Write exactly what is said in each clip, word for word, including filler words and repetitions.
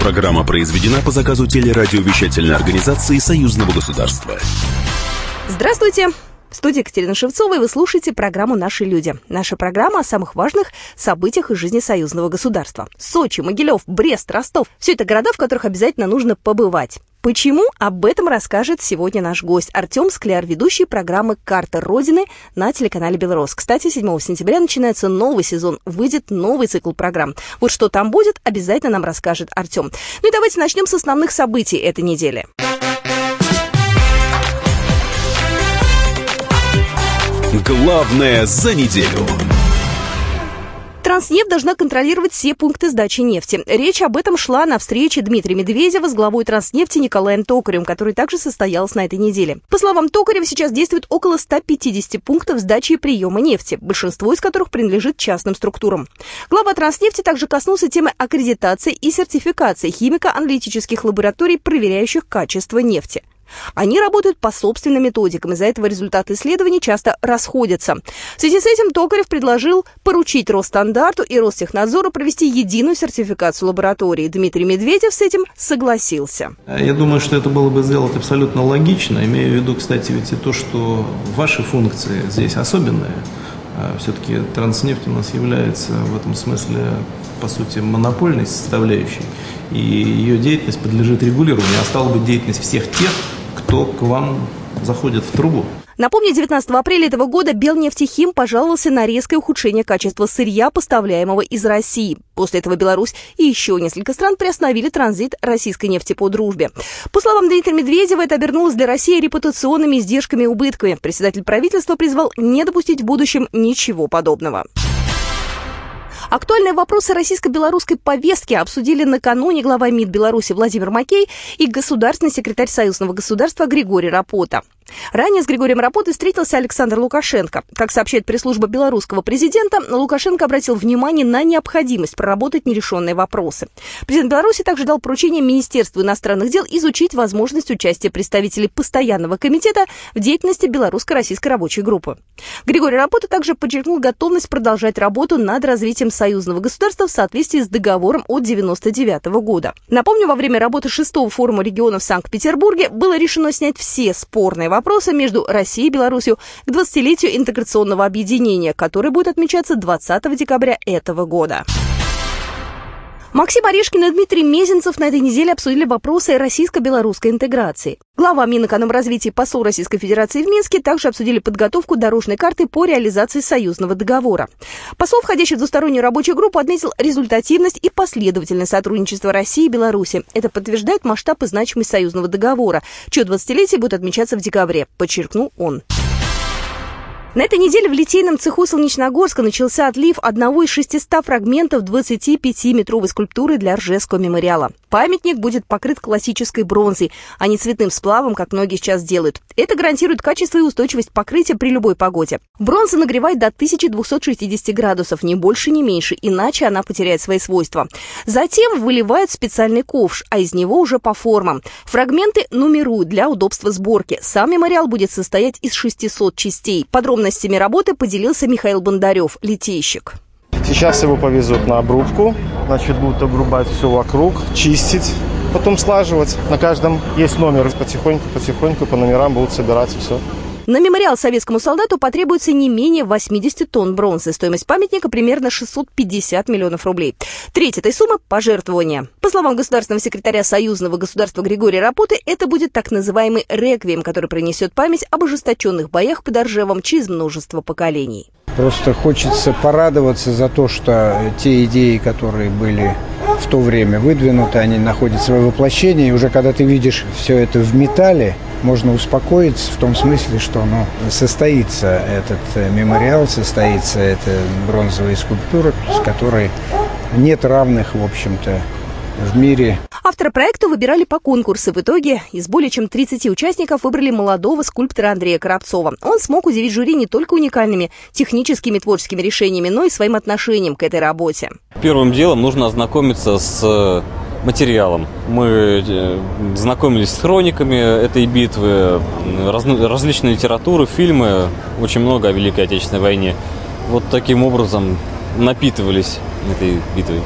Программа произведена по заказу телерадиовещательной организации Союзного государства. Здравствуйте! В студии Екатерина Шевцова, и вы слушаете программу «Наши люди». Наша программа о самых важных событиях из жизни союзного государства. Сочи, Могилев, Брест, Ростов – все это города, в которых обязательно нужно побывать. Почему? Об этом расскажет сегодня наш гость Артём Скляр, ведущий программы «Карта Родины» на телеканале «Белрос». Кстати, седьмого сентября начинается новый сезон, выйдет новый цикл программ. Вот что там будет, обязательно нам расскажет Артём. Ну и давайте начнем с основных событий этой недели. Главное за неделю. Транснефть должна контролировать все пункты сдачи нефти. Речь об этом шла на встрече Дмитрия Медведева с главой Транснефти Николаем Токаревым, который также состоялся на этой неделе. По словам Токарева, сейчас действует около ста пятидесяти пунктов сдачи и приема нефти, большинство из которых принадлежит частным структурам. Глава Транснефти также коснулся темы аккредитации и сертификации химико-аналитических лабораторий, проверяющих качество нефти. Они работают по собственным методикам, из-за этого результаты исследований часто расходятся. В связи с этим Токарев предложил поручить Росстандарту и Ростехнадзору провести единую сертификацию лаборатории. Дмитрий Медведев с этим согласился. Я думаю, что это было бы сделать абсолютно логично, имею в виду, кстати, ведь и то, что ваши функции здесь особенные. Все-таки транснефть у нас является в этом смысле, по сути, монопольной составляющей, и ее деятельность подлежит регулированию, а стала бы деятельность всех тех, кто к вам заходит в трубу. Напомню, девятнадцатого апреля этого года Белнефтехим пожаловался на резкое ухудшение качества сырья, поставляемого из России. После этого Беларусь и еще несколько стран приостановили транзит российской нефти по дружбе. По словам Дмитрия Медведева, это обернулось для России репутационными издержками и убытками. Председатель правительства призвал не допустить в будущем ничего подобного. Актуальные вопросы российско-белорусской повестки обсудили накануне глава МИД Беларуси Владимир Макей и государственный секретарь Союзного государства Григорий Рапота. Ранее с Григорием Рапотой встретился Александр Лукашенко. Как сообщает пресс-служба белорусского президента, Лукашенко обратил внимание на необходимость проработать нерешенные вопросы. Президент Беларуси также дал поручение Министерству иностранных дел изучить возможность участия представителей Постоянного комитета в деятельности белорусско-российской рабочей группы. Григорий Рапота также подчеркнул готовность продолжать работу над развитием союзного государства в соответствии с договором от девяносто девятого года. Напомню, во время работы шестого форума регионов в Санкт-Петербурге было решено снять все спорные вопросы. Вопросы между Россией и Беларусью к двадцатилетию интеграционного объединения, которое будет отмечаться двадцатого декабря этого года. Максим Орешкин и Дмитрий Мезенцев на этой неделе обсудили вопросы российско-белорусской интеграции. Глава Минэкономразвития и посол Российской Федерации в Минске также обсудили подготовку дорожной карты по реализации союзного договора. Посол, входящий в двустороннюю рабочую группу, отметил результативность и последовательность сотрудничества России и Беларуси. Это подтверждает масштаб и значимость союзного договора, чье двадцатилетие будет отмечаться в декабре, подчеркнул он. На этой неделе в литейном цеху Солнечногорска начался отлив одного из шестисот фрагментов двадцатипятиметровой скульптуры для Ржевского мемориала. Памятник будет покрыт классической бронзой, а не цветным сплавом, как многие сейчас делают. Это гарантирует качество и устойчивость покрытия при любой погоде. Бронза нагревает до тысячи двухсот шестидесяти градусов, ни больше, ни меньше, иначе она потеряет свои свойства. Затем выливают специальный ковш, а из него уже по формам. Фрагменты нумеруют для удобства сборки. Сам мемориал будет состоять из шестисот частей. Подробно Подробностями работы поделился Михаил Бондарев, литейщик. Сейчас его повезут на обрубку, значит, будут обрубать все вокруг, чистить, потом слаживать. На каждом есть номер, потихоньку-потихоньку по номерам будут собирать все. На мемориал советскому солдату потребуется не менее восьмидесяти тонн бронзы. Стоимость памятника примерно шестьсот пятьдесят миллионов рублей. Треть этой суммы – пожертвования. По словам государственного секретаря Союзного государства Григория Рапоты, это будет так называемый реквием, который принесет память об ожесточенных боях под Ржевом через множество поколений. Просто хочется порадоваться за то, что те идеи, которые были в то время выдвинуты, они находят свое воплощение. И уже когда ты видишь все это в металле, можно успокоиться в том смысле, что ну, состоится этот мемориал, состоится эта бронзовая скульптура, с которой нет равных, в общем-то, в мире. Автора проекта выбирали по конкурсу. В итоге из более чем тридцати участников выбрали молодого скульптора Андрея Коробцова. Он смог удивить жюри не только уникальными техническими творческими решениями, но и своим отношением к этой работе. Первым делом нужно ознакомиться с материалом. Мы знакомились с хрониками этой битвы, раз, различные литературы, фильмы, очень много о Великой Отечественной войне. Вот таким образом напитывались этой битвой.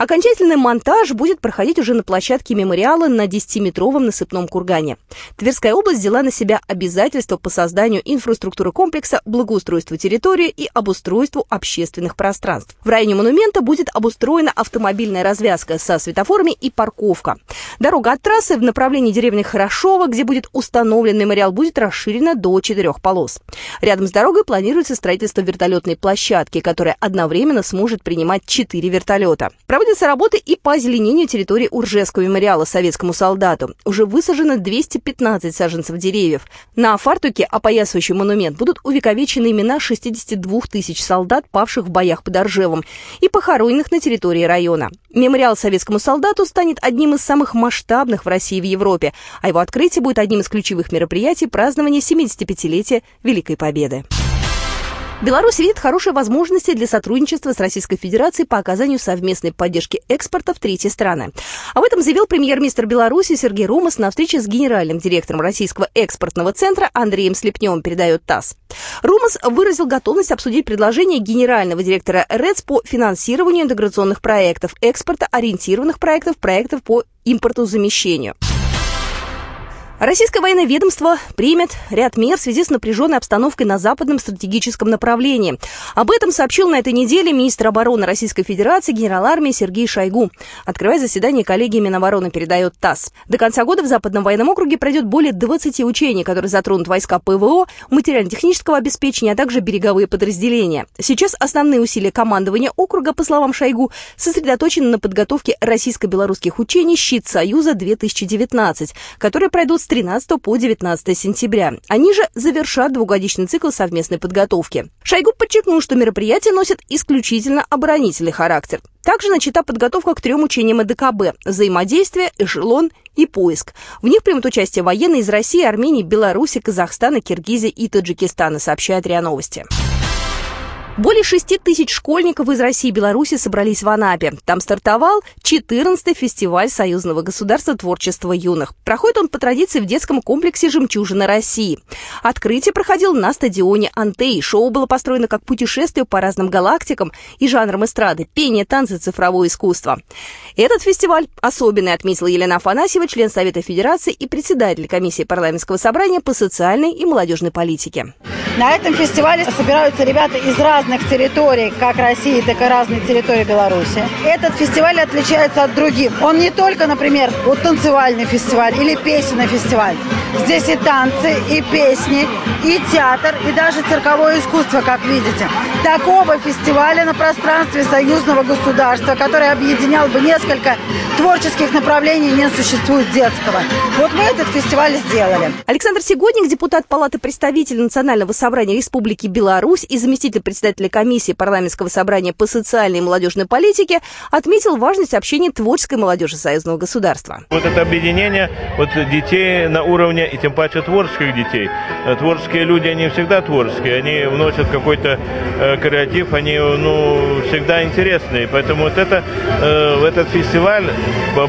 Окончательный монтаж будет проходить уже на площадке мемориала на десятиметровом насыпном кургане. Тверская область взяла на себя обязательства по созданию инфраструктуры комплекса, благоустройству территории и обустройству общественных пространств. В районе монумента будет обустроена автомобильная развязка со светофорами и парковка. Дорога от трассы в направлении деревни Хорошова, где будет установлен мемориал, будет расширена до четырех полос. Рядом с дорогой планируется строительство вертолетной площадки, которая одновременно сможет принимать четыре вертолета. Проводятся работы и по озеленению территории Ржевского мемориала советскому солдату. Уже высажено двести пятнадцать саженцев деревьев. На фартуке, опоясывающий монумент, будут увековечены имена шестидесяти двух тысяч солдат, павших в боях под Ржевом, и похороненных на территории района. Мемориал советскому солдату станет одним из самых масштабных в России и в Европе, а его открытие будет одним из ключевых мероприятий празднования семидесятипятилетия Великой Победы. Беларусь видит хорошие возможности для сотрудничества с Российской Федерацией по оказанию совместной поддержки экспорта в третьи страны. Об этом заявил премьер-министр Беларуси Сергей Румас на встрече с генеральным директором Российского экспортного центра Андреем Слепневым, передает ТАСС. Румас выразил готовность обсудить предложение генерального директора РЭЦ по финансированию интеграционных проектов, экспортоориентированных проектов, проектов по импортозамещению. Российское военное ведомство примет ряд мер в связи с напряженной обстановкой на западном стратегическом направлении. Об этом сообщил на этой неделе министр обороны Российской Федерации генерал армии Сергей Шойгу, открывая заседание коллегии Минобороны, передает ТАСС. До конца года в Западном военном округе пройдет более двадцати учений, которые затронут войска ПВО, материально-технического обеспечения, а также береговые подразделения. Сейчас основные усилия командования округа, по словам Шойгу, сосредоточены на подготовке российско-белорусских учений «Щит Союза-две тысячи девятнадцать», которые пройдут с тринадцатого по девятнадцатое сентября. Они же завершат двухгодичный цикл совместной подготовки. Шойгу подчеркнул, что мероприятие носит исключительно оборонительный характер. Также начата подготовка к трем учениям о дэ ка бэ – взаимодействие, эшелон и поиск. В них примут участие военные из России, Армении, Беларуси, Казахстана, Киргизии и Таджикистана, сообщает РИА Новости. Более шести тысяч школьников из России и Беларуси собрались в Анапе. Там стартовал четырнадцатый фестиваль Союзного государства творчества юных. Проходит он по традиции в детском комплексе «Жемчужина России». Открытие проходило на стадионе «Антей». Шоу было построено как путешествие по разным галактикам и жанрам эстрады, пение, танцы, цифровое искусство. Этот фестиваль особенный, отметила Елена Афанасьева, член Совета Федерации и председатель комиссии парламентского собрания по социальной и молодежной политике. На этом фестивале собираются ребята из разных разных территорий, как России, так и разных территорий Беларуси. Этот фестиваль отличается от других. Он не только, например, вот танцевальный фестиваль или песенный фестиваль. Здесь и танцы, и песни, и театр, и даже цирковое искусство, как видите. Такого фестиваля на пространстве союзного государства, который объединял бы несколько творческих направлений, не существует детского. Вот мы этот фестиваль сделали. Александр Сегодник, депутат Палаты представителей Национального собрания Республики Беларусь и заместитель председателя комиссии парламентского собрания по социальной и молодежной политике, отметил важность общения творческой молодежи союзного государства. Вот это объединение вот детей на уровне, и тем паче творческих детей. Творческие люди, они всегда творческие, они вносят какой-то э, креатив, они ну, всегда интересные. Поэтому вот это, э, этот фестиваль,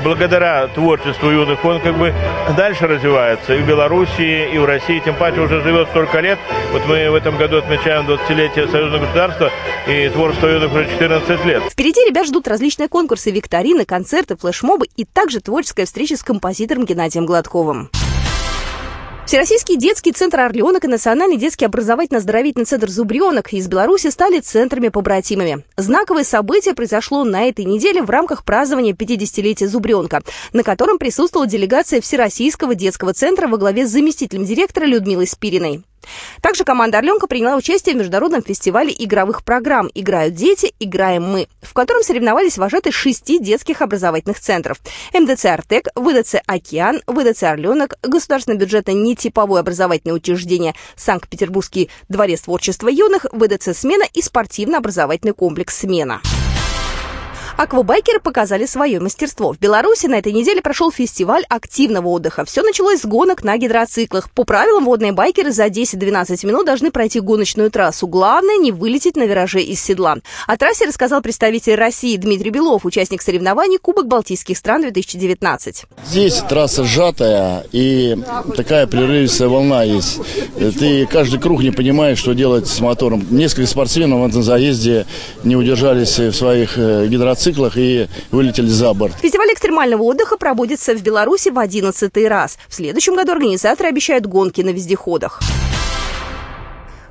благодаря творчеству юных, он как бы дальше развивается. И в Беларуси, и в России, тем паче уже живет столько лет. Вот мы в этом году отмечаем двадцатилетие Союзного государства. И творчество юных уже четырнадцать лет. Впереди ребят ждут различные конкурсы, викторины, концерты, флешмобы и также творческая встреча с композитором Геннадием Гладковым. Всероссийский детский центр «Орленок» и Национальный детский образовательно-оздоровительный центр «Зубренок» из Беларуси стали центрами-побратимами. Знаковое событие произошло на этой неделе в рамках празднования пятидесятилетия «Зубренка», на котором присутствовала делегация Всероссийского детского центра во главе с заместителем директора Людмилой Спириной. Также команда «Орленка» приняла участие в международном фестивале игровых программ «Играют дети, играем мы», в котором соревновались вожатые шести детских образовательных центров – эм дэ цэ «Артек», вэ дэ цэ «Океан», вэ дэ цэ «Орленок», государственное бюджетное нетиповое образовательное учреждение «Санкт-Петербургский дворец творчества юных», вэ дэ цэ «Смена» и спортивно-образовательный комплекс «Смена». Аквабайкеры показали свое мастерство. В Беларуси на этой неделе прошел фестиваль активного отдыха. Все началось с гонок на гидроциклах. По правилам, водные байкеры за десять-двенадцать минут должны пройти гоночную трассу. Главное, не вылететь на вираже из седла. О трассе рассказал представитель России Дмитрий Белов, участник соревнований Кубок Балтийских стран две тысячи девятнадцать. Здесь трасса сжатая и такая прерывистая волна есть. Ты каждый круг не понимаешь, что делать с мотором. Несколько спортсменов в этом заезде не удержались в своих гидроциклах. мотоциклах и вылетели за борт. Фестиваль экстремального отдыха проводится в Беларуси в одиннадцатый раз. В следующем году организаторы обещают гонки на вездеходах.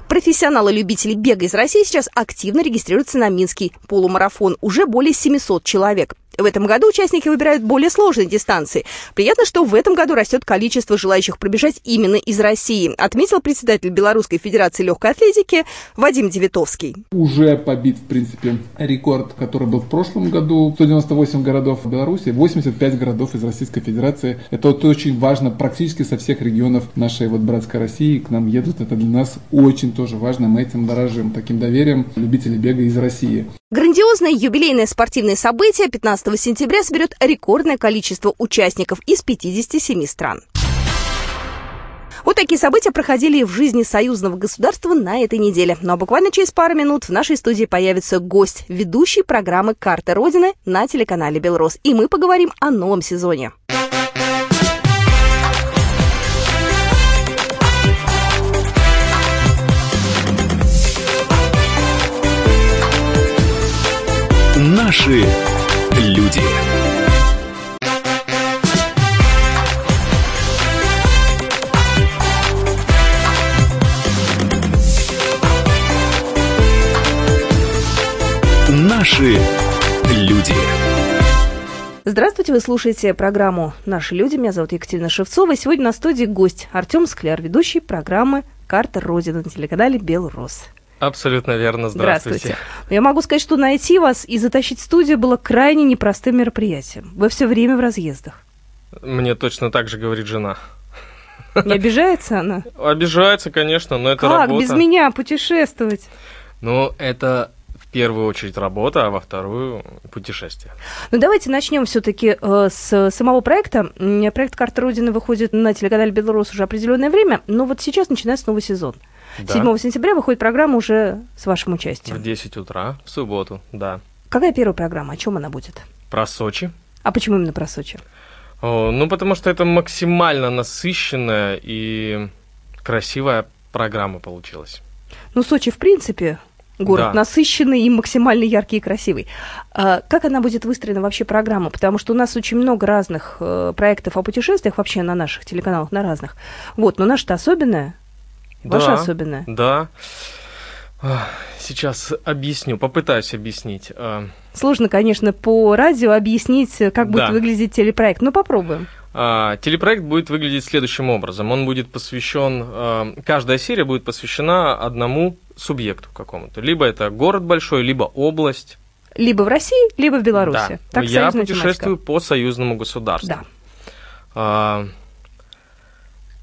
Профессионалы-любители бега из России сейчас активно регистрируются на Минский полумарафон. Уже более семисот человек. В этом году участники выбирают более сложные дистанции. Приятно, что в этом году растет количество желающих пробежать именно из России, отметил председатель Белорусской Федерации легкой атлетики Вадим Девятовский. Уже побит, в принципе, рекорд, который был в прошлом году. сто девяносто восемь городов Беларуси, восемьдесят пять городов из Российской Федерации. Это вот очень важно. Практически со всех регионов нашей вот братской России к нам едут. Это для нас очень тоже важно. Мы этим дорожим, таким доверием любителей бега из России. Грандиозное юбилейное спортивное событие пятнадцатого сентября соберет рекордное количество участников из пятидесяти семи стран. Вот такие события проходили в жизни союзного государства на этой неделе. Ну а буквально через пару минут в нашей студии появится гость, ведущий программы «Карта Родины» на телеканале «Белрос». И мы поговорим о новом сезоне. Наши люди. Наши люди. Здравствуйте, вы слушаете программу «Наши люди». Меня зовут Екатерина Шевцова. Сегодня на студии гость Артём Скляр, ведущий программы «Карта Родины» на телеканале «Белрос». Абсолютно верно. Здравствуйте. Здравствуйте. Я могу сказать, что найти вас и затащить в студию было крайне непростым мероприятием. Вы все время в разъездах. Мне точно так же говорит жена. Не обижается она? Обижается, конечно, но это работа. Как без меня путешествовать? Ну, это... в первую очередь работа, а во вторую путешествие. Ну давайте начнем все-таки э, с самого проекта. Проект «Карта Родины» выходит на телеканале «Белрос» уже определенное время, но вот сейчас начинается новый сезон. Да. седьмого сентября выходит программа уже с вашим участием. В десять утра, в субботу, да. Какая первая программа? О чем она будет? Про Сочи. А почему именно про Сочи? О, ну потому что это максимально насыщенная и красивая программа получилась. Ну Сочи в принципе... город, да, насыщенный и максимально яркий и красивый. А как она будет выстроена вообще, программа? Потому что у нас очень много разных э, проектов о путешествиях вообще на наших телеканалах, на разных. Вот, но наша-то особенная, да, ваша особенная. Да, сейчас объясню, попытаюсь объяснить. Сложно, конечно, по радио объяснить, как будет, да, выглядеть телепроект, но попробуем. А, телепроект будет выглядеть следующим образом. Он будет посвящен, а, каждая серия будет посвящена одному субъекту какому-то. Либо это город большой, либо область. Либо в России, либо в Беларуси. Да. Так, я путешествую тематика. По союзному государству. Да. А,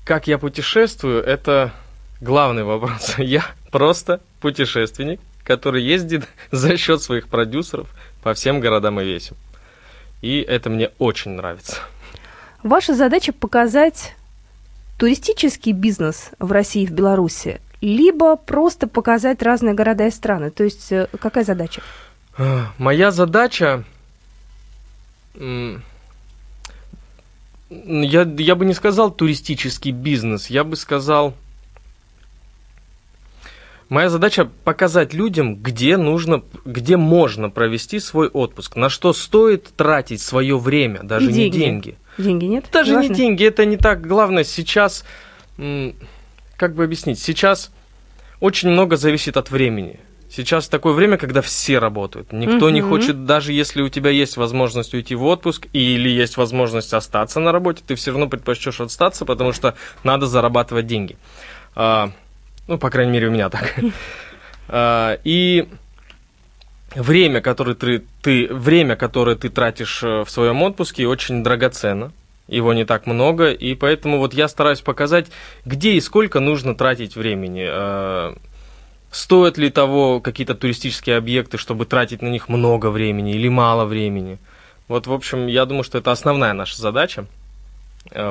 как я путешествую, это главный вопрос. Я просто путешественник, который ездит за счет своих продюсеров по всем городам и весям. И это мне очень нравится. Ваша задача показать туристический бизнес в России и в Беларуси, либо просто показать разные города и страны. То есть какая задача? Моя задача... Я, я бы не сказал туристический бизнес, я бы сказал... Моя задача показать людям, где нужно, где можно провести свой отпуск, на что стоит тратить свое время, даже и не деньги. деньги. Деньги нет? Даже важно. Не деньги, это не так главное. Сейчас, как бы объяснить, сейчас очень много зависит от времени. Сейчас такое время, когда все работают. Никто mm-hmm. не хочет, даже если у тебя есть возможность уйти в отпуск или есть возможность остаться на работе, ты все равно предпочтешь остаться, потому что надо зарабатывать деньги. Ну, по крайней мере, у меня так. И время, которое ты, ты, время, которое ты тратишь в своем отпуске, очень драгоценно. Его не так много. И поэтому вот я стараюсь показать, где и сколько нужно тратить времени. Стоят ли того какие-то туристические объекты, чтобы тратить на них много времени или мало времени. Вот, в общем, я думаю, что это основная наша задача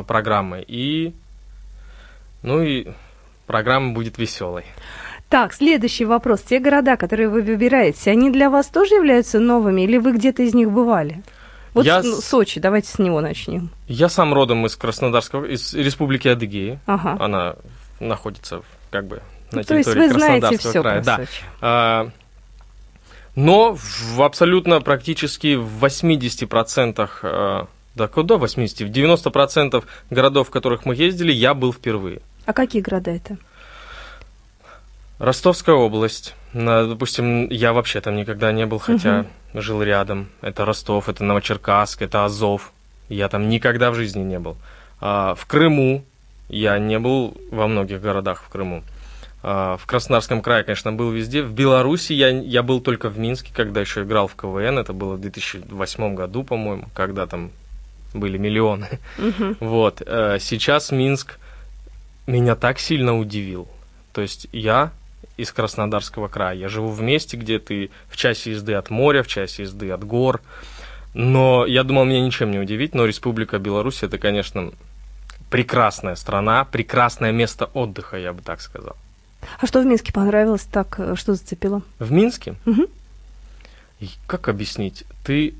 программы. И, ну и... программа будет веселой. Так, следующий вопрос. Те города, которые вы выбираете, они для вас тоже являются новыми, или вы где-то из них бывали? Вот я... Сочи, давайте с него начнем. Я сам родом из Краснодарского, из Республики Адыгея. Ага. Она находится как бы на ну, территории Краснодарского края. То есть вы знаете все про Сочи. Да. Но в абсолютно практически в восьмидесяти процентах, да куда восемьдесят, в девяноста процентах городов, в которых мы ездили, я был впервые. А какие города это? Ростовская область. Допустим, я вообще там никогда не был, хотя угу. жил рядом. Это Ростов, это Новочеркасск, это Азов. Я там никогда в жизни не был. В Крыму я не был, во многих городах в Крыму. В Краснодарском крае, конечно, был везде. В Беларуси я, я был только в Минске, когда еще играл в ка вэ эн. Это было в две тысячи восьмом году, по-моему, когда там были миллионы. Угу. Вот. Сейчас Минск меня так сильно удивил. То есть я из Краснодарского края. Я живу в месте, где ты в часе езды от моря, в часе езды от гор. Но я думал, меня ничем не удивить. Но Республика Беларусь – это, конечно, прекрасная страна, прекрасное место отдыха, я бы так сказал. А что в Минске понравилось так, что зацепило? В Минске? Угу. И как объяснить? Ты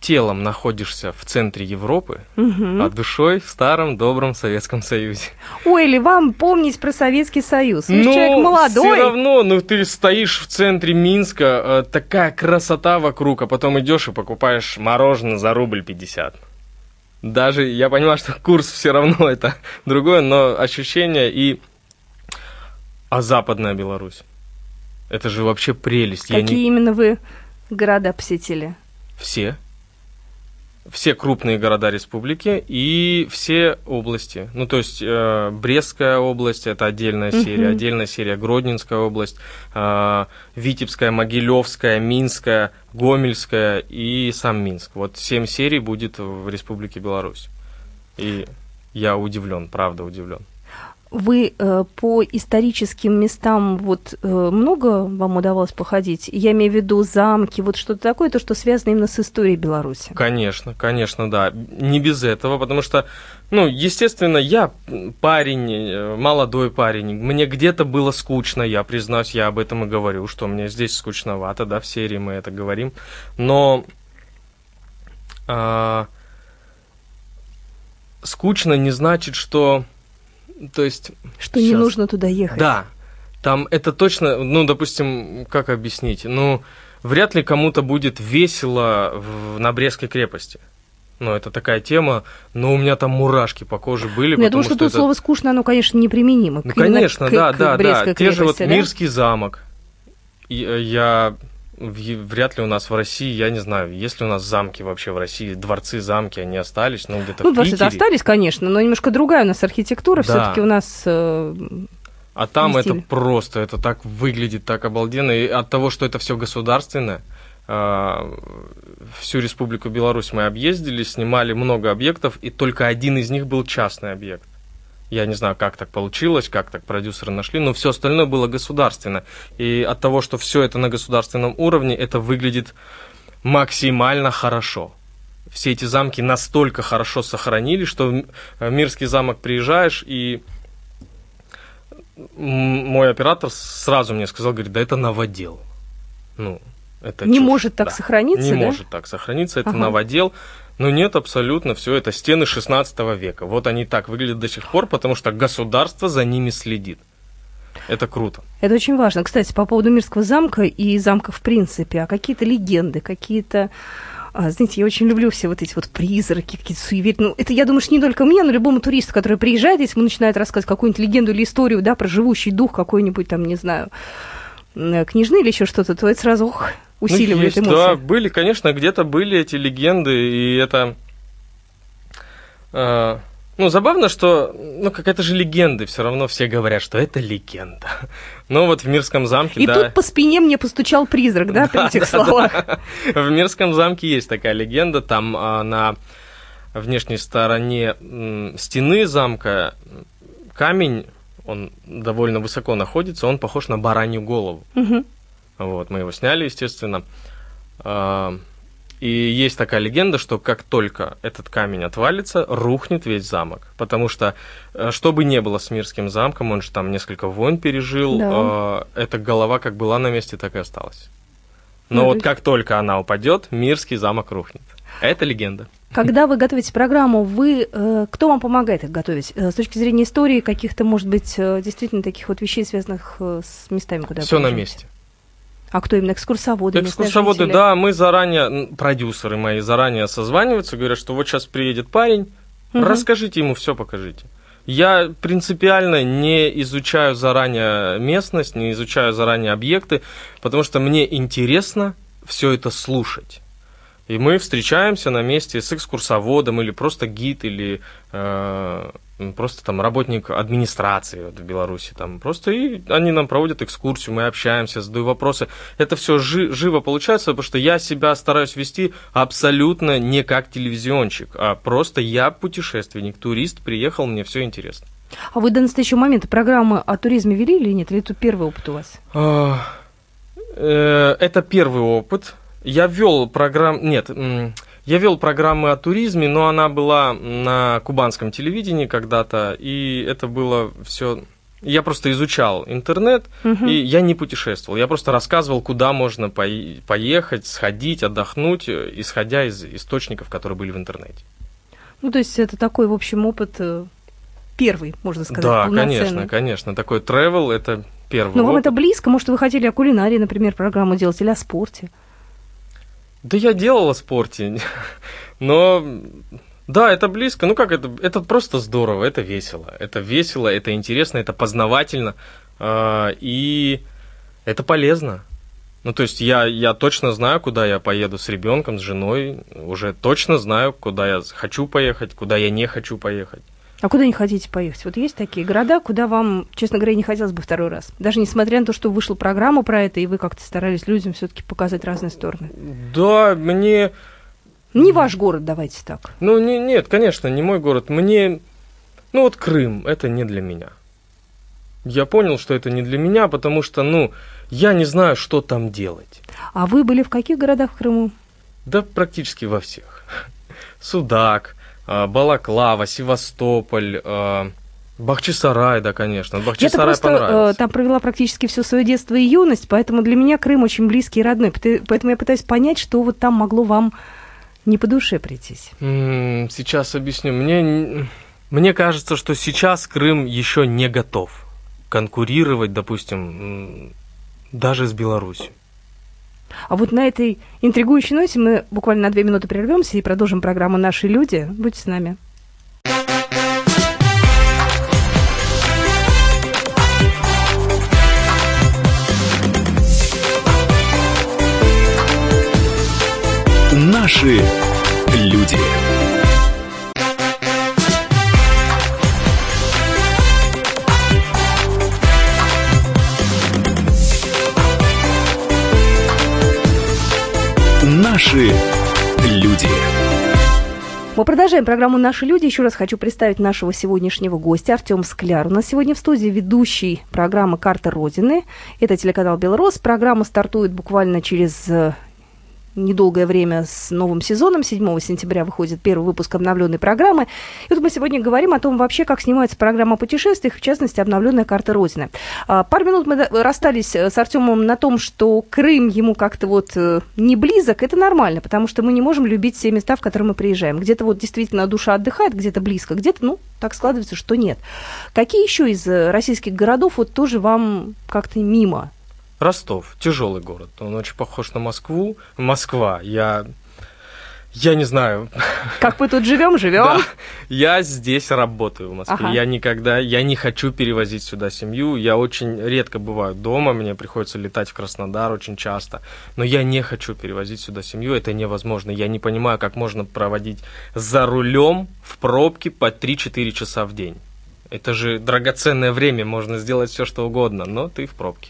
телом находишься в центре Европы, угу. а душой в старом добром Советском Союзе. Ой, или вам помнить про Советский Союз? Вы человек молодой. Все равно, ну ты стоишь в центре Минска, такая красота вокруг, а потом идешь и покупаешь мороженое за рубль пятьдесят. Даже я понимаю, что курс все равно это другое, но ощущение и... А Западная Беларусь? Это же вообще прелесть. Какие не... именно вы города посетили? Все. Все крупные города республики и все области. Ну, то есть, э, Брестская область, это отдельная серия, uh-huh. отдельная серия Гродненская область, э, Витебская, Могилевская, Минская, Гомельская и сам Минск. Вот семь серий будет в Республике Беларусь. И я удивлен, правда удивлен. Вы э, по историческим местам вот, э, много вам удавалось походить? Я имею в виду замки, вот что-то такое, то, что связано именно с историей Беларуси. Конечно, конечно, да. Не без этого, потому что, ну, естественно, я парень, молодой парень, мне где-то было скучно, я признаюсь, я об этом и говорю, что мне здесь скучновато, да, в серии мы это говорим, но... Э, скучно не значит, что... То есть, что сейчас... не нужно туда ехать. Да, там это точно, ну, допустим, как объяснить, ну, вряд ли кому-то будет весело в... на Брестской крепости. Ну, это такая тема, но у меня там мурашки по коже были. Ну, я думаю, что, что тут это... слово «скучно», оно, конечно, неприменимо. Ну, конечно, к, да, к, да, к да. Те крепости, же вот да? Мирский замок. Я... Вряд ли у нас в России, я не знаю, есть ли у нас замки вообще в России, дворцы, замки, они остались, но ну, где-то ну, в Питере. Ну, дворцы остались, конечно, но немножко другая у нас архитектура, да. Все-таки у нас... Э, а там это просто, это так выглядит, так обалденно, и от того, что это все государственное, э, всю Республику Беларусь мы объездили, снимали много объектов, и только один из них был частный объект. Я не знаю, как так получилось, как так продюсеры нашли, но все остальное было государственно. И от того, что все это на государственном уровне, это выглядит максимально хорошо. Все эти замки настолько хорошо сохранили, что в Мирский замок приезжаешь, и мой оператор сразу мне сказал, говорит, да это новодел. Ну, это не чушь. Может так да. сохраниться, Не да? может так сохраниться, это ага. новодел. Ну нет, абсолютно все. Это стены шестнадцатого века. Вот они так выглядят до сих пор, потому что государство за ними следит. Это круто. Это очень важно. Кстати, по поводу Мирского замка и замка в принципе. А какие-то легенды, какие-то... А, знаете, я очень люблю все вот эти вот призраки, какие-то суеверные. Ну, это, я думаю, что не только мне, но любому туристу, который приезжает, если он начинает рассказывать какую-нибудь легенду или историю, да, про живущий дух какой-нибудь там, не знаю, книжный или еще что-то, то это сразу... Ох, усиливает ну, есть, эмоции. Да, были, конечно, где-то были эти легенды, и это... Э, ну, забавно, что... Ну, какая-то же легенда, все равно все говорят, что это легенда. Но вот в Мирском замке, и да... И тут по спине мне постучал призрак, да, да при этих да, словах? Да. В Мирском замке есть такая легенда, там э, на внешней стороне э, стены замка камень, он довольно высоко находится, он похож на баранью голову. Угу. Вот, мы его сняли, естественно. И есть такая легенда, что как только этот камень отвалится, рухнет весь замок. Потому что, что бы ни было с Мирским замком, он же там несколько войн пережил, да. Эта голова как была на месте, так и осталась. Но ну, вот как только она упадет, Мирский замок рухнет. Это легенда. Когда вы готовите программу, вы, кто вам помогает их готовить? С точки зрения истории, каких-то, может быть, действительно таких вот вещей, связанных с местами, куда вы приезжаете? Все на месте. А кто именно? Экскурсоводы? Экскурсоводы, да, мы заранее, продюсеры мои заранее созваниваются, говорят, что вот сейчас приедет парень, угу. расскажите ему, все покажите. Я принципиально не изучаю заранее местность, не изучаю заранее объекты, потому что мне интересно все это слушать. И мы встречаемся на месте с экскурсоводом или просто гид, или э, просто там работник администрации вот, в Беларуси. Там, просто и они нам проводят экскурсию, мы общаемся, задаю вопросы. Это все жи- живо получается, потому что я себя стараюсь вести абсолютно не как телевизионщик, а просто я путешественник, турист, приехал, мне все интересно. А вы до настоящего момента программы о туризме вели или нет? Или это первый опыт у вас? Это первый опыт. Я вел программ... Нет, я вел программы о туризме, но она была на кубанском телевидении когда-то, и это было все. Я просто изучал интернет, угу. и я не путешествовал. Я просто рассказывал, куда можно по... поехать, сходить, отдохнуть, исходя из источников, которые были в интернете. Ну, то есть это такой, в общем, опыт первый, можно сказать, да, полноценный. Да, конечно, конечно. Такой travel – это первый. Но вам это близко? Может, вы хотели о кулинарии, например, программу делать, или о спорте? Да я делал о спорте, но да, это близко, ну как это, это просто здорово, это весело, это весело, это интересно, это познавательно, и это полезно. Ну то есть я, я точно знаю, куда я поеду с ребенком, с женой, уже точно знаю, куда я хочу поехать, куда я не хочу поехать. А куда не хотите поехать? Вот есть такие города, куда вам, честно говоря, не хотелось бы второй раз? Даже несмотря на то, что вышла программа про это, и вы как-то старались людям все-таки показать разные стороны. Да, мне... Не ваш город, давайте так. Ну, не, нет, конечно, не мой город. Мне... Ну, вот Крым, это не для меня. Я понял, что это не для меня, потому что, ну, я не знаю, что там делать. А вы были в каких городах в Крыму? Да практически во всех. Судак. Балаклава, Севастополь, Бахчисарай, да, конечно. Бахчисарай Я-то просто там провела практически все свое детство и юность, поэтому для меня Крым очень близкий и родной. Поэтому я пытаюсь понять, что вот там могло вам не по душе прийтись. Сейчас объясню. Мне, мне кажется, что сейчас Крым еще не готов конкурировать, допустим, даже с Беларусью. А вот на этой интригующей ноте мы буквально на две минуты прервемся и продолжим программу «Наши люди». Будьте с нами. «Наши люди». Наши люди. Мы продолжаем программу «Наши люди». Еще раз хочу представить нашего сегодняшнего гостя Артём Скляр. У нас сегодня в студии ведущий программы «Карта Родины». Это телеканал «Белрос». Программа стартует буквально через недолгое время с новым сезоном. седьмого сентября выходит первый выпуск обновленной программы. И вот мы сегодня говорим о том вообще, как снимается программа о путешествиях, в частности, обновленная «Карта Родины». Пару минут мы расстались с Артемом на том, что Крым ему как-то вот не близок. Это нормально, потому что мы не можем любить все места, в которые мы приезжаем. Где-то вот действительно душа отдыхает, где-то близко, где-то, ну, так складывается, что нет. Какие еще из российских городов вот тоже вам как-то мимо? Ростов, тяжелый город, он очень похож на Москву. Москва, я, я не знаю. Как мы тут живем, живем. Да. Я здесь работаю в Москве. Ага. Я никогда, я не хочу перевозить сюда семью. Я очень редко бываю дома, мне приходится летать в Краснодар очень часто. Но я не хочу перевозить сюда семью, это невозможно. Я не понимаю, как можно проводить за рулем в пробке по три-четыре часа в день. Это же драгоценное время, можно сделать все, что угодно, но ты в пробке.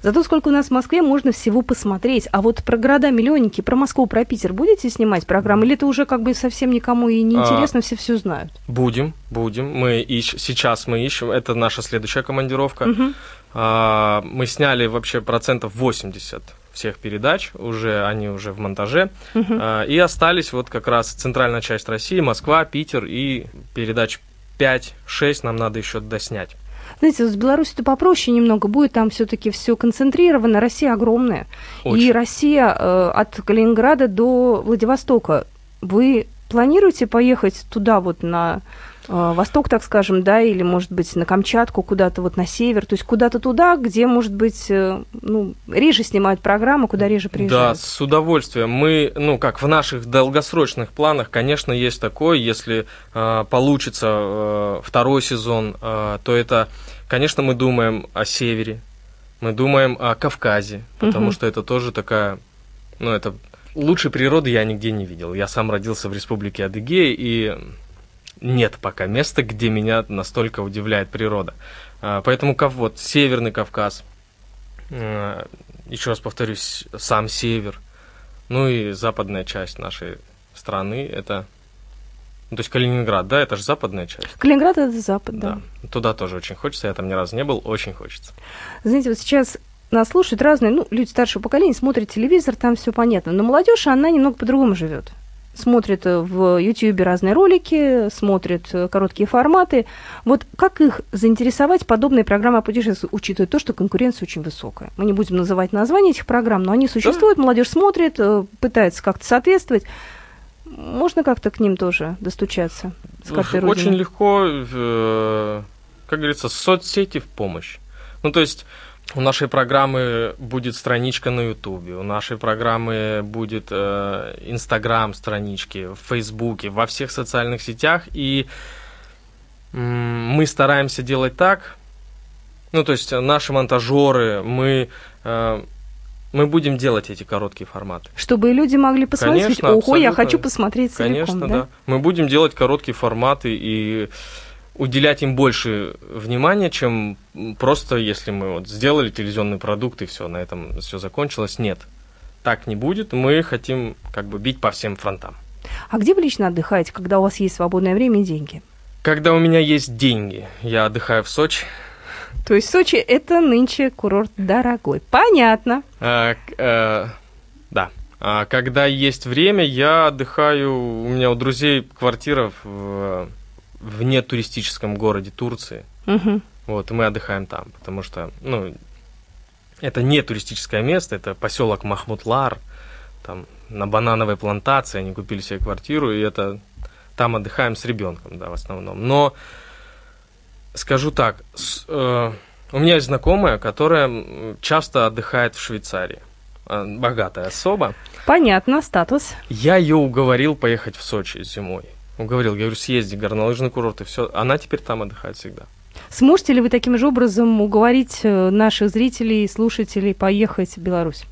Зато сколько у нас в Москве, можно всего посмотреть. А вот про города-миллионники, про Москву, про Питер будете снимать программы? Или это уже как бы совсем никому и не интересно, а, все все знают? Будем, будем. Мы ищ... Сейчас мы ищем, это наша следующая командировка. Угу. А, мы сняли вообще процентов восемьдесят всех передач, уже, они уже в монтаже. Угу. А, и остались вот как раз центральная часть России, Москва, Питер и передач пять-шесть нам надо еще доснять. Знаете, с Беларусью-то попроще немного будет, там все-таки все концентрировано, Россия огромная. Очень. И Россия э, от Калининграда до Владивостока. Вы планируете поехать туда, вот на э, восток, так скажем, да, или, может быть, на Камчатку, куда-то вот на север, то есть куда-то туда, где, может быть, э, ну, реже снимают программу, куда реже приезжают? Да, с удовольствием. Мы, ну, как в наших долгосрочных планах, конечно, есть такое, если э, получится э, второй сезон, э, то это, конечно, мы думаем о севере, мы думаем о Кавказе, потому угу. что это тоже такая, ну, это... Лучшей природы я нигде не видел. Я сам родился в республике Адыгея, и нет пока места, где меня настолько удивляет природа. Поэтому вот Северный Кавказ, еще раз повторюсь, сам север, ну и западная часть нашей страны, это... Ну, то есть Калининград, да, это же западная часть. Калининград — это запад, да. да. Туда тоже очень хочется, я там ни разу не был, очень хочется. Знаете, вот сейчас... Нас слушают разные, ну, люди старшего поколения, смотрят телевизор, там все понятно. Но молодежь, она немного по-другому живет. Смотрит в Ютьюбе разные ролики, смотрит короткие форматы. Вот как их заинтересовать подобные программы о путешествиях, учитывая то, что конкуренция очень высокая? Мы не будем называть названия этих программ, но они существуют, да. Молодежь смотрит, пытается как-то соответствовать. Можно как-то к ним тоже достучаться? С картой Родины? Очень легко, как говорится, соцсети в помощь. Ну, то есть... У нашей программы будет страничка на Ютубе, у нашей программы будет Инстаграм, э, странички, в Фейсбуке, во всех социальных сетях. И э, мы стараемся делать так, ну, то есть наши монтажеры, мы, э, мы будем делать эти короткие форматы. Чтобы люди могли посмотреть, конечно, ведь, ого, я хочу посмотреть целиком. Конечно, да? да. Мы будем делать короткие форматы и... уделять им больше внимания, чем просто если мы вот сделали телевизионный продукт и все, на этом все закончилось. Нет, так не будет. Мы хотим как бы бить по всем фронтам. А где вы лично отдыхаете, когда у вас есть свободное время и деньги? Когда у меня есть деньги, я отдыхаю в Сочи. То есть Сочи — это нынче курорт дорогой. Понятно. А, а, да. А когда есть время, я отдыхаю. У меня у друзей квартира в... в нетуристическом городе Турции. Угу. Вот, и мы отдыхаем там, потому что, ну, это не туристическое место, это поселок Махмутлар, там на банановой плантации они купили себе квартиру, и это там отдыхаем с ребенком, да, в основном. Но скажу так, с, э, у меня есть знакомая, которая часто отдыхает в Швейцарии. Богатая особа. Понятно, статус. Я ее уговорил поехать в Сочи зимой. Уговорил, я говорю, съезди, горнолыжный курорт, и все. Она теперь там отдыхает всегда. Сможете ли вы таким же образом уговорить наших зрителей и слушателей поехать в Беларусь?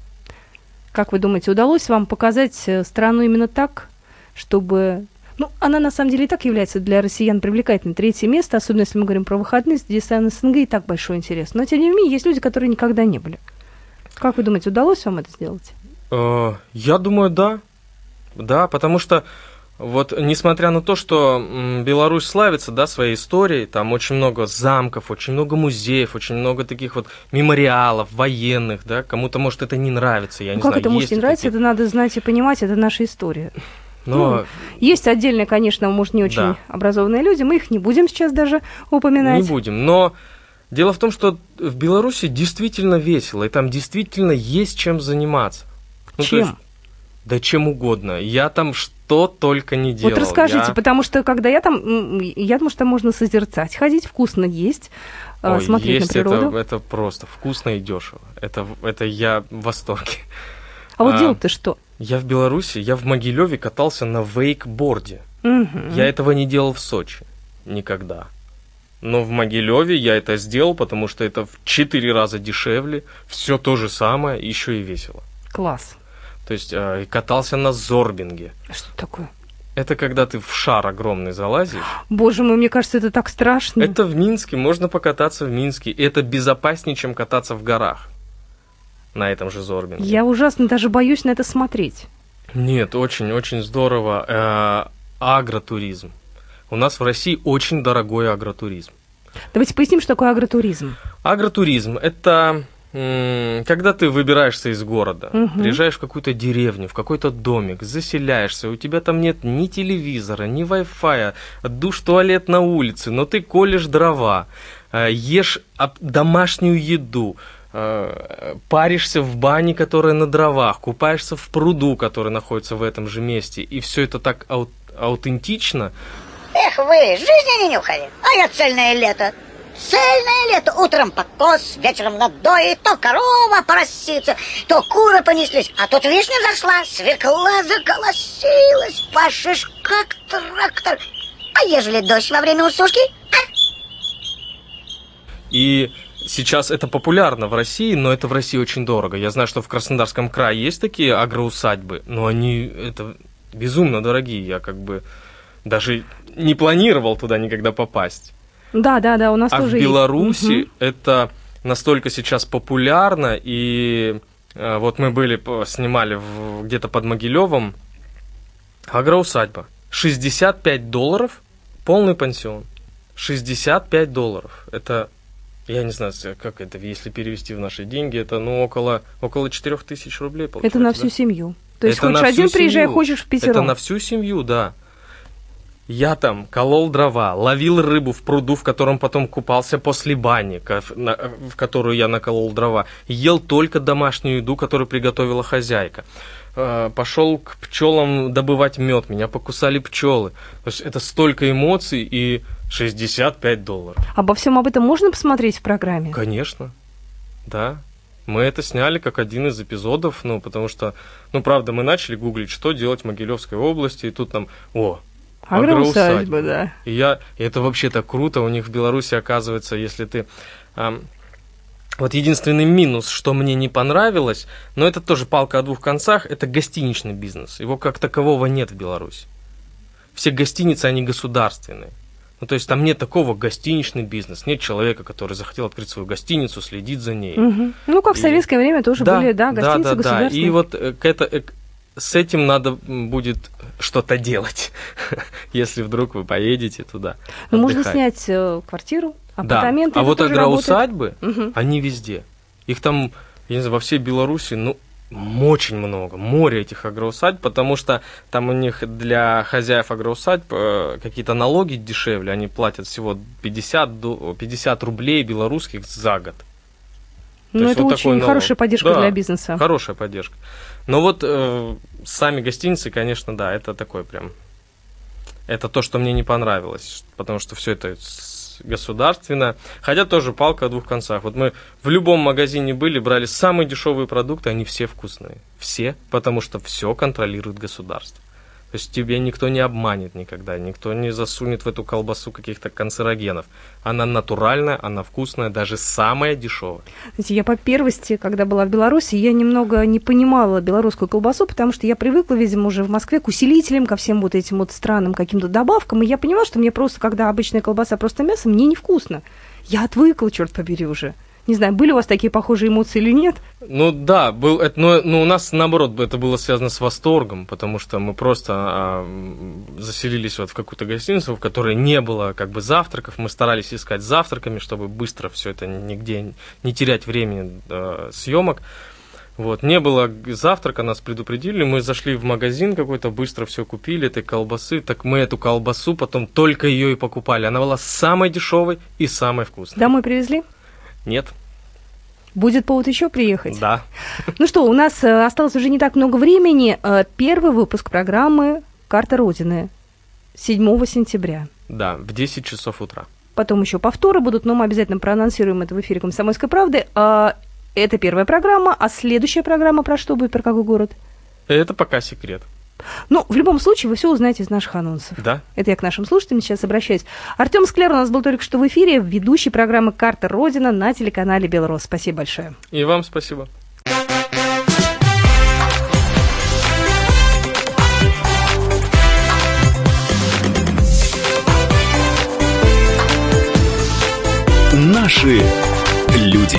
Как вы думаете, удалось вам показать страну именно так, чтобы... Ну, она на самом деле и так является для россиян привлекательной. Третье место, особенно если мы говорим про выходные, здесь СНГ и так большой интерес. Но, тем не менее, есть люди, которые никогда не были. Как вы думаете, удалось вам это сделать? Я думаю, да. Да, потому что... Вот, несмотря на то, что Беларусь славится, да, своей историей, там очень много замков, очень много музеев, очень много таких вот мемориалов военных, да, кому-то, может, это не нравится, я ну, не как знаю. Как это может не нравиться, такие... это надо знать и понимать, это наша история. Но... Ну, есть отдельные, конечно, может, не очень да. образованные люди, мы их не будем сейчас даже упоминать. Не будем, но дело в том, что в Беларуси действительно весело, и там действительно есть чем заниматься. Ну, чем? То есть, да чем угодно. Я там что только не делал. Вот расскажите, я... потому что когда я там... Я думаю, что там можно созерцать, ходить, вкусно есть, Ой, смотреть есть на природу. Это, это просто вкусно и дешево. Это, это я в восторге. А, а вот дело-то что? Я в Беларуси, я в Могилеве катался на вейкборде. Угу. Я этого не делал в Сочи. Никогда. Но в Могилеве я это сделал, потому что это в четыре раза дешевле, все то же самое, еще и весело. Класс. То есть катался на зорбинге. Что это такое? Это когда ты в шар огромный залазишь. Боже мой, мне кажется, это так страшно. Это в Минске, можно покататься в Минске. Это безопаснее, чем кататься в горах на этом же зорбинге. Я ужасно даже боюсь на это смотреть. Нет, очень-очень здорово. Э-э- агротуризм. У нас в России очень дорогой агротуризм. Давайте поясним, что такое агротуризм. Агротуризм – это... Когда ты выбираешься из города, угу. приезжаешь в какую-то деревню, в какой-то домик, заселяешься, у тебя там нет ни телевизора, ни вай-фая, душ, туалет на улице, но ты колешь дрова, ешь домашнюю еду, паришься в бане, которая на дровах, купаешься в пруду, который находится в этом же месте, и все это так аутентично. Эх вы, жизни не нюхали, а я цельное лето. Цельное лето, утром подкос, вечером надои, то корова поросится, то куры понеслись, а тут вишня зашла, свекла заколосилась, пашешь как трактор. А ежели дождь во время усушки? А? И сейчас это популярно в России, но это в России очень дорого. Я знаю, что в Краснодарском крае есть такие агроусадьбы, но они это безумно дорогие. Я как бы даже не планировал туда никогда попасть. Да, да, да, у нас а тоже. А в Беларуси есть. Это настолько сейчас популярно, и э, вот мы были снимали в, где-то под Могилевом агроусадьба, шестьдесят пять долларов полный пансион, шестьдесят пять долларов. Это я не знаю, как это, если перевести в наши деньги, это ну около около четырёх тысяч рублей получается. Это на всю да? семью. То есть это хочешь один приезжай, хочешь в пятером. Это на всю семью, да. Я там колол дрова, ловил рыбу в пруду, в котором потом купался после бани, в которую я наколол дрова. Ел только домашнюю еду, которую приготовила хозяйка. Пошел к пчелам добывать мед, меня покусали пчелы. То есть это столько эмоций и шестьдесят пять долларов. Обо всем об этом можно посмотреть в программе? Конечно, да. Мы это сняли как один из эпизодов, ну, потому что, ну, правда, мы начали гуглить, что делать в Могилевской области, и тут нам, о... агроусадьба, да. И я, и это вообще так круто. У них в Беларуси, оказывается, если ты... Э, вот единственный минус, что мне не понравилось, но это тоже палка о двух концах, это гостиничный бизнес. Его как такового нет в Беларуси. Все гостиницы, они государственные. Ну, то есть там нет такого гостиничный бизнес. Нет человека, который захотел открыть свою гостиницу, следить за ней. Угу. Ну, как и... в советское время тоже да, были, да, гостиницы да, да, государственные. Да, и вот э, к это... Э, с этим надо будет что-то делать, если вдруг вы поедете туда. Ну, можно снять э, квартиру, апартаменты. Да. А вот агроусадьбы, угу. они везде. Их там, я не знаю, во всей Беларуси, ну, очень много, море этих агроусадьб, потому что там у них для хозяев агроусадьб э, какие-то налоги дешевле, они платят всего пятьдесят рублей белорусских за год. То ну, это вот очень хорошая поддержка да, для бизнеса. Хорошая поддержка. Но вот э, сами гостиницы, конечно, да, это такое прям... Это то, что мне не понравилось, потому что все это государственно. Хотя тоже палка о двух концах. Вот мы в любом магазине были, брали самые дешевые продукты, они все вкусные. Все, потому что все контролирует государство. То есть тебя никто не обманет никогда, никто не засунет в эту колбасу каких-то канцерогенов. Она натуральная, она вкусная, даже самая дешевая. Знаете, я по первости, когда была в Беларуси, я немного не понимала белорусскую колбасу, потому что я привыкла, видимо, уже в Москве к усилителям, ко всем вот этим вот странным каким-то добавкам, и я понимала, что мне просто, когда обычная колбаса просто мясо, мне невкусно. Я отвыкла, черт побери, уже. Не знаю, были у вас такие похожие эмоции или нет? Ну да, был, это, но, но у нас, наоборот, это было связано с восторгом, потому что мы просто а, заселились вот в какую-то гостиницу, в которой не было как бы завтраков. Мы старались искать завтраками, чтобы быстро все это нигде не терять времени а, съемок. Вот. Не было завтрака, нас предупредили, мы зашли в магазин какой-то, быстро все купили, этой колбасы, так мы эту колбасу потом только ее и покупали. Она была самой дешевой и самой вкусной. Домой привезли? Нет. Будет повод еще приехать? Да. Ну что, у нас осталось уже не так много времени. Первый выпуск программы «Карта Родины» седьмого сентября. Да, в десять часов утра. Потом еще повторы будут, но мы обязательно проанонсируем это в эфире «Комсомольской правды». Это первая программа, а следующая программа про что будет, про какой город? Это пока секрет. Ну, в любом случае, вы все узнаете из наших анонсов. Да. Это я к нашим слушателям сейчас обращаюсь. Артём Скляр у нас был только что в эфире, ведущий программы «Карта Родина» на телеканале Белрос. Спасибо большое. И вам спасибо. Наши люди.